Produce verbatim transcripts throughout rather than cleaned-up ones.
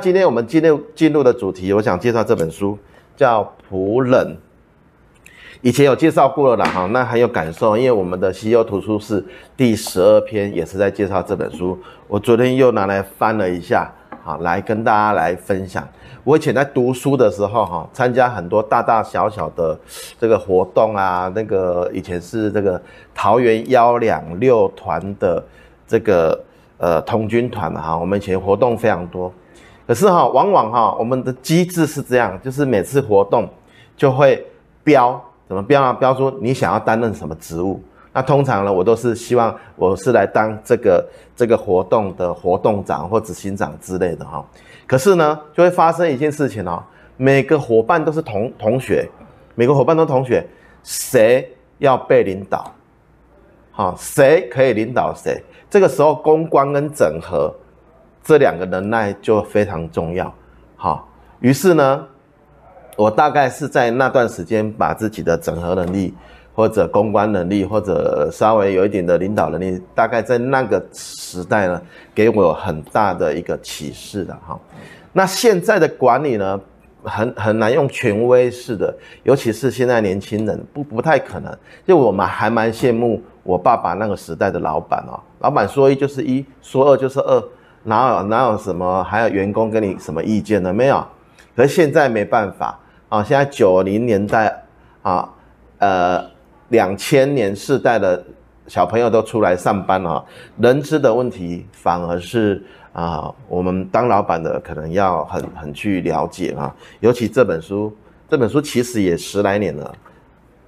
今天我们进入进入的主题，我想介绍这本书，叫《普冷》。以前有介绍过了啦，哈，那很有感受，因为我们的西欧图书室第十二篇也是在介绍这本书，我昨天又拿来翻了一下，好，来跟大家来分享。我以前在读书的时候，哈，参加很多大大小小的这个活动啊，那个以前是这个桃园幺两六团的这个呃童军团哈，我们以前活动非常多。可是哈、哦，往往哈、哦，我们的机制是这样，就是每次活动就会标，怎么标啊？标出你想要担任什么职务。那通常呢，我都是希望我是来当这个这个活动的活动长或执行长之类的哈、哦。可是呢，就会发生一件事情哦，每个伙伴都是同同学，每个伙伴都是同学，谁要被领导？好、哦，谁可以领导谁？这个时候公关跟整合。这两个能耐就非常重要，好，于是呢，我大概是在那段时间把自己的整合能力，或者公关能力，或者稍微有一点的领导能力，大概在那个时代呢，给我很大的一个启示的哈。那现在的管理呢，很很难用权威式的，尤其是现在年轻人不不太可能。就我们还蛮羡慕我爸爸那个时代的老板哦，老板说一就是一，说二就是二。哪有哪有什么？还有员工跟你什么意见呢？没有。可是现在没办法啊！现在九零年代啊，呃，两千年世代的小朋友都出来上班了、啊，人资的问题反而是啊，我们当老板的可能要很很去了解啊。尤其这本书，这本书其实也十来年了，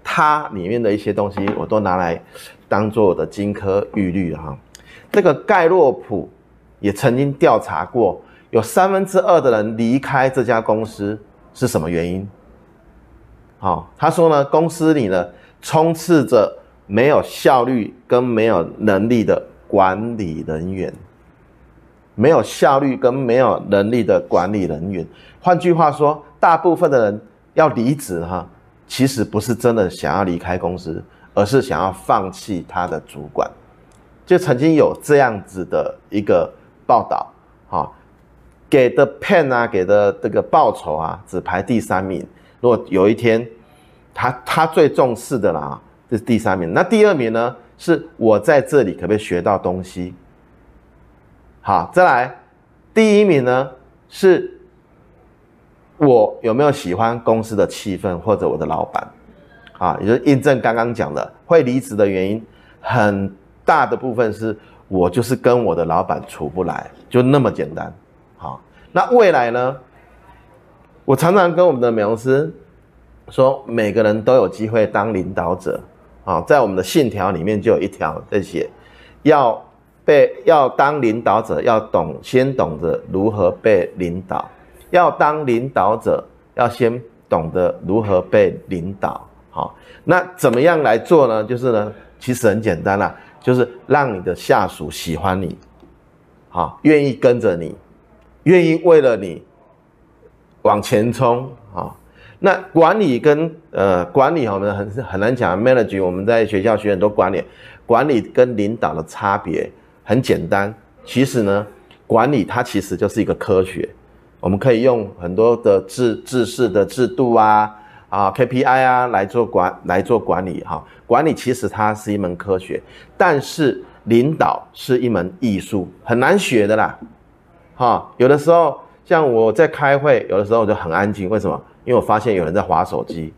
它里面的一些东西我都拿来当做我的金科玉律哈、啊。这个盖洛普。也曾经调查过，有三分之二的人离开这家公司是什么原因？好、哦，他说呢，公司里呢充斥着没有效率跟没有能力的管理人员，没有效率跟没有能力的管理人员。换句话说，大部分的人要离职哈，其实不是真的想要离开公司，而是想要放弃他的主管。就曾经有这样子的一个。报道，哈、哦，给的 pen 啊，给的这个报酬啊，只排第三名。如果有一天，他他最重视的啦，这是第三名。那第二名呢，是我在这里可不可以学到东西？好，再来，第一名呢，是我有没有喜欢公司的气氛或者我的老板？啊，也就是印证刚刚讲的，会离职的原因，很大的部分是。我就是跟我的老板处不来，就那么简单。好，那未来呢？我常常跟我们的美容师说，每个人都有机会当领导者。啊，在我们的信条里面就有一条在写，要被要当领导者，要懂先懂得如何被领导；要当领导者，要先懂得如何被领导。好，那怎么样来做呢？就是呢，其实很简单啦、啊。就是让你的下属喜欢你，好，愿意跟着你，愿意为了你往前冲啊。那管理跟呃管理我们很很难讲 ，management 我们在学校学很多管理，管理跟领导的差别很简单。其实呢，管理它其实就是一个科学，我们可以用很多的制制式的制度啊。啊 ，K P I 啊，来做管来做管理哈、哦。管理其实它是一门科学，但是领导是一门艺术，很难学的啦。哈、哦，有的时候像我在开会，有的时候我就很安静，为什么？因为我发现有人在滑手机，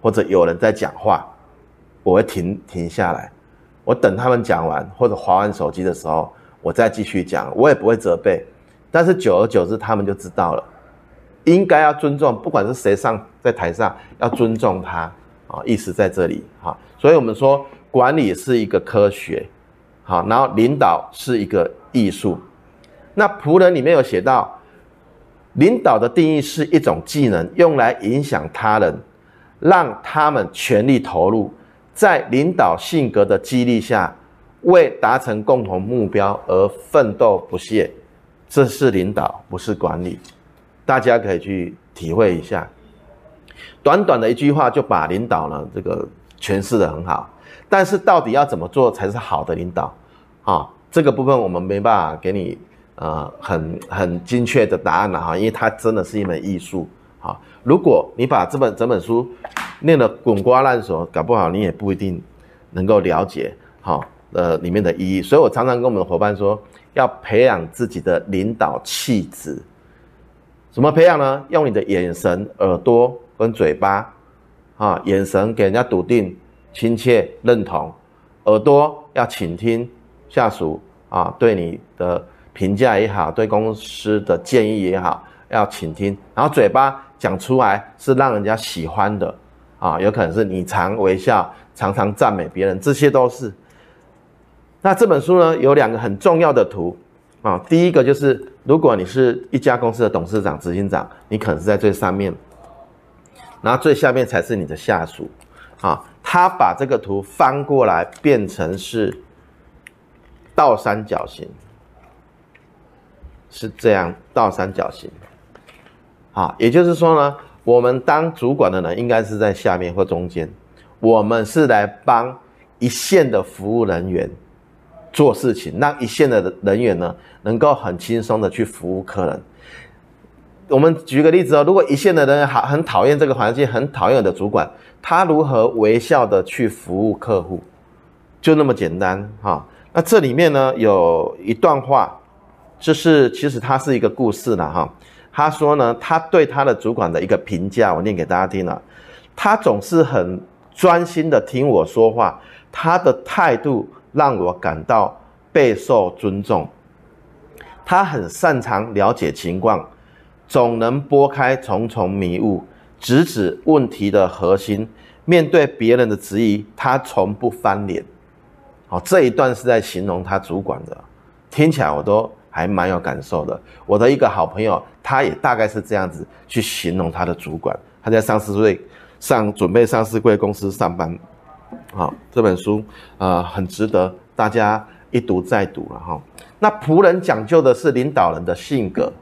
或者有人在讲话，我会停停下来，我等他们讲完或者滑完手机的时候，我再继续讲，我也不会责备。但是久而久之，他们就知道了。应该要尊重，不管是谁上在台上，要尊重他啊，意思在这里哈。所以我们说管理是一个科学，好，然后领导是一个艺术。那仆人里面有写到，领导的定义是一种技能，用来影响他人，让他们全力投入，在领导性格的激励下，为达成共同目标而奋斗不懈。这是领导，不是管理。大家可以去体会一下，短短的一句话就把领导呢这个诠释得很好，但是到底要怎么做才是好的领导啊？这个部分我们没办法给你呃很很精确的答案了哈，因为它真的是一门艺术哈。如果你把这本整本书念得滚瓜烂熟，搞不好你也不一定能够了解哈呃里面的意义。所以我常常跟我们的伙伴说，要培养自己的领导气质。怎么培养呢？用你的眼神、耳朵跟嘴巴啊，眼神给人家笃定、亲切、认同；耳朵要倾听下属啊对你的评价也好，对公司的建议也好，要倾听。然后嘴巴讲出来是让人家喜欢的啊，有可能是你常微笑、常常赞美别人，这些都是。那这本书呢，有两个很重要的图啊，第一个就是，如果你是一家公司的董事长、执行长，你可能是在最上面，然后最下面才是你的下属啊。他把这个图翻过来变成是倒三角形，是这样倒三角形啊。也就是说呢，我们当主管的人应该是在下面或中间，我们是来帮一线的服务人员做事情，让一线的人员呢能够很轻松的去服务客人。我们举个例子哦，如果一线的人很讨厌这个环境，很讨厌我的主管，他如何微笑的去服务客户，就那么简单哈。那这里面呢有一段话，就是其实它是一个故事啦哈。他说呢，他对他的主管的一个评价，我念给大家听了。他总是很专心的听我说话，他的态度让我感到备受尊重。他很擅长了解情况，总能拨开重重迷雾，直指问题的核心。面对别人的质疑，他从不翻脸。好，这一段是在形容他主管的，听起来我都还蛮有感受的。我的一个好朋友，他也大概是这样子去形容他的主管。他在上市柜上准备上市柜公司上班。好，这本书呃很值得大家一读再读了哈。那仆人讲究的是领导人的性格，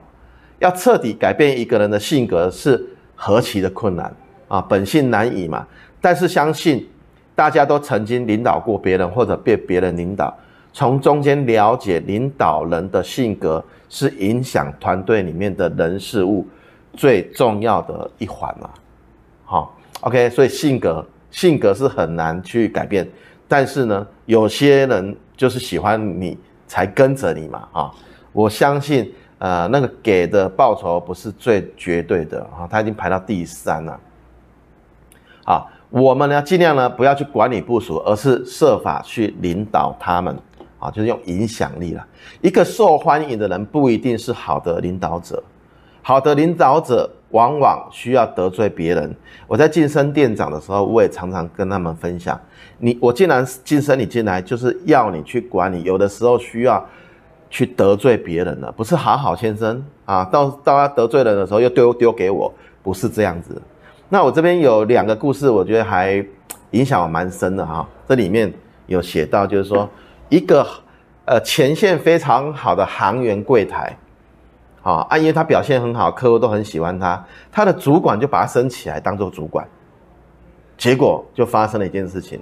要彻底改变一个人的性格是何其的困难啊，本性难移嘛。但是相信大家都曾经领导过别人或者被别人领导，从中间了解领导人的性格是影响团队里面的人事物最重要的一环了。好 ，OK， 所以性格。性格是很难去改变，但是呢，有些人就是喜欢你才跟着你嘛啊、哦！我相信，呃，那个给的报酬不是最绝对的啊、哦，他已经排到第三了。啊，我们呢尽量呢不要去管理部署，而是设法去领导他们啊、哦，就是用影响力啦。一个受欢迎的人不一定是好的领导者，好的领导者。往往需要得罪别人。我在晋升店长的时候，我也常常跟他们分享，你我既然晋升你进来，就是要你去管理，有的时候需要去得罪别人了，不是好好先生啊，到到他得罪人的时候又丢丢给我，不是这样子。那我这边有两个故事，我觉得还影响我蛮深的哈、哦。这里面有写到，就是说一个呃前线非常好的行员柜台。啊，因为他表现很好，客户都很喜欢他，他的主管就把他升起来当做主管，结果就发生了一件事情，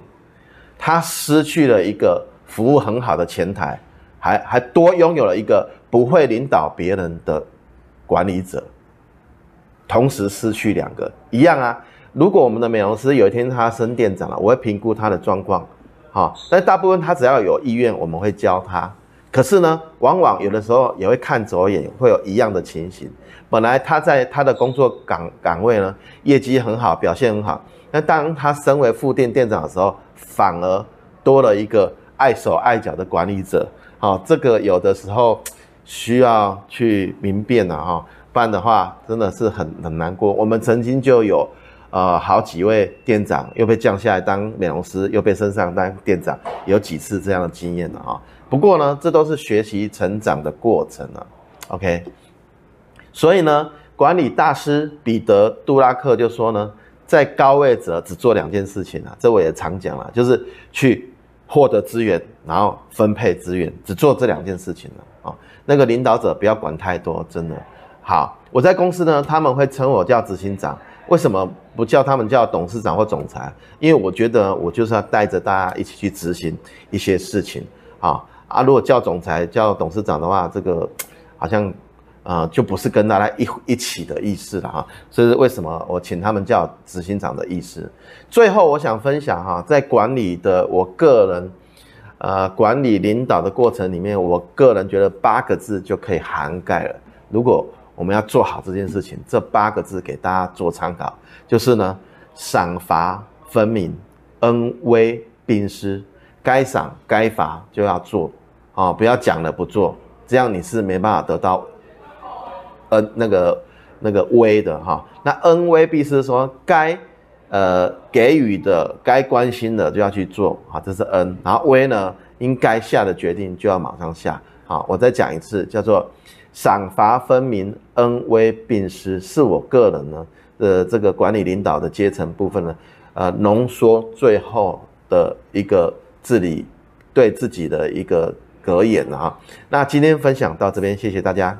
他失去了一个服务很好的前台，还还多拥有了一个不会领导别人的管理者，同时失去两个一样啊。如果我们的美容师有一天他升店长了，我会评估他的状况，啊，但大部分他只要有意愿，我们会教他。可是呢，往往有的时候也会看走眼，会有一样的情形。本来他在他的工作岗岗位呢，业绩很好，表现很好。那当他身为副店店长的时候，反而多了一个碍手碍脚的管理者。好、哦，这个有的时候需要去明辨了、啊、哈，不然的话真的是很很难过。我们曾经就有呃好几位店长又被降下来当美容师，又被升上当店长，有几次这样的经验了啊。不过呢，这都是学习成长的过程啊 ，OK。所以呢，管理大师彼得·杜拉克就说呢，在高位者只做两件事情啊，这我也常讲了，就是去获得资源，然后分配资源，只做这两件事情了啊。那个领导者不要管太多，真的。好，我在公司呢，他们会称我叫执行长，为什么不叫他们叫董事长或总裁？因为我觉得我就是要带着大家一起去执行一些事情啊。啊，如果叫总裁、叫董事长的话，这个好像呃就不是跟大家一一起的意思了哈。这是为什么我请他们叫执行长的意思。最后我想分享哈，在管理的我个人呃管理领导的过程里面，我个人觉得八个字就可以涵盖了。如果我们要做好这件事情，这八个字给大家做参考，就是呢，赏罚分明，恩威并施，该赏该罚就要做啊、哦，不要讲了不做，这样你是没办法得到呃那个那个威的哈、哦。那恩威必施说该呃给予的、该关心的就要去做啊、哦，这是恩。然后威呢，应该下的决定就要马上下啊、哦。我再讲一次，叫做赏罚分明，恩威并施，是我个人呢的这个管理领导的阶层部分呢，呃，浓缩最后的一个治理对自己的一个格言啊。那今天分享到这边，谢谢大家。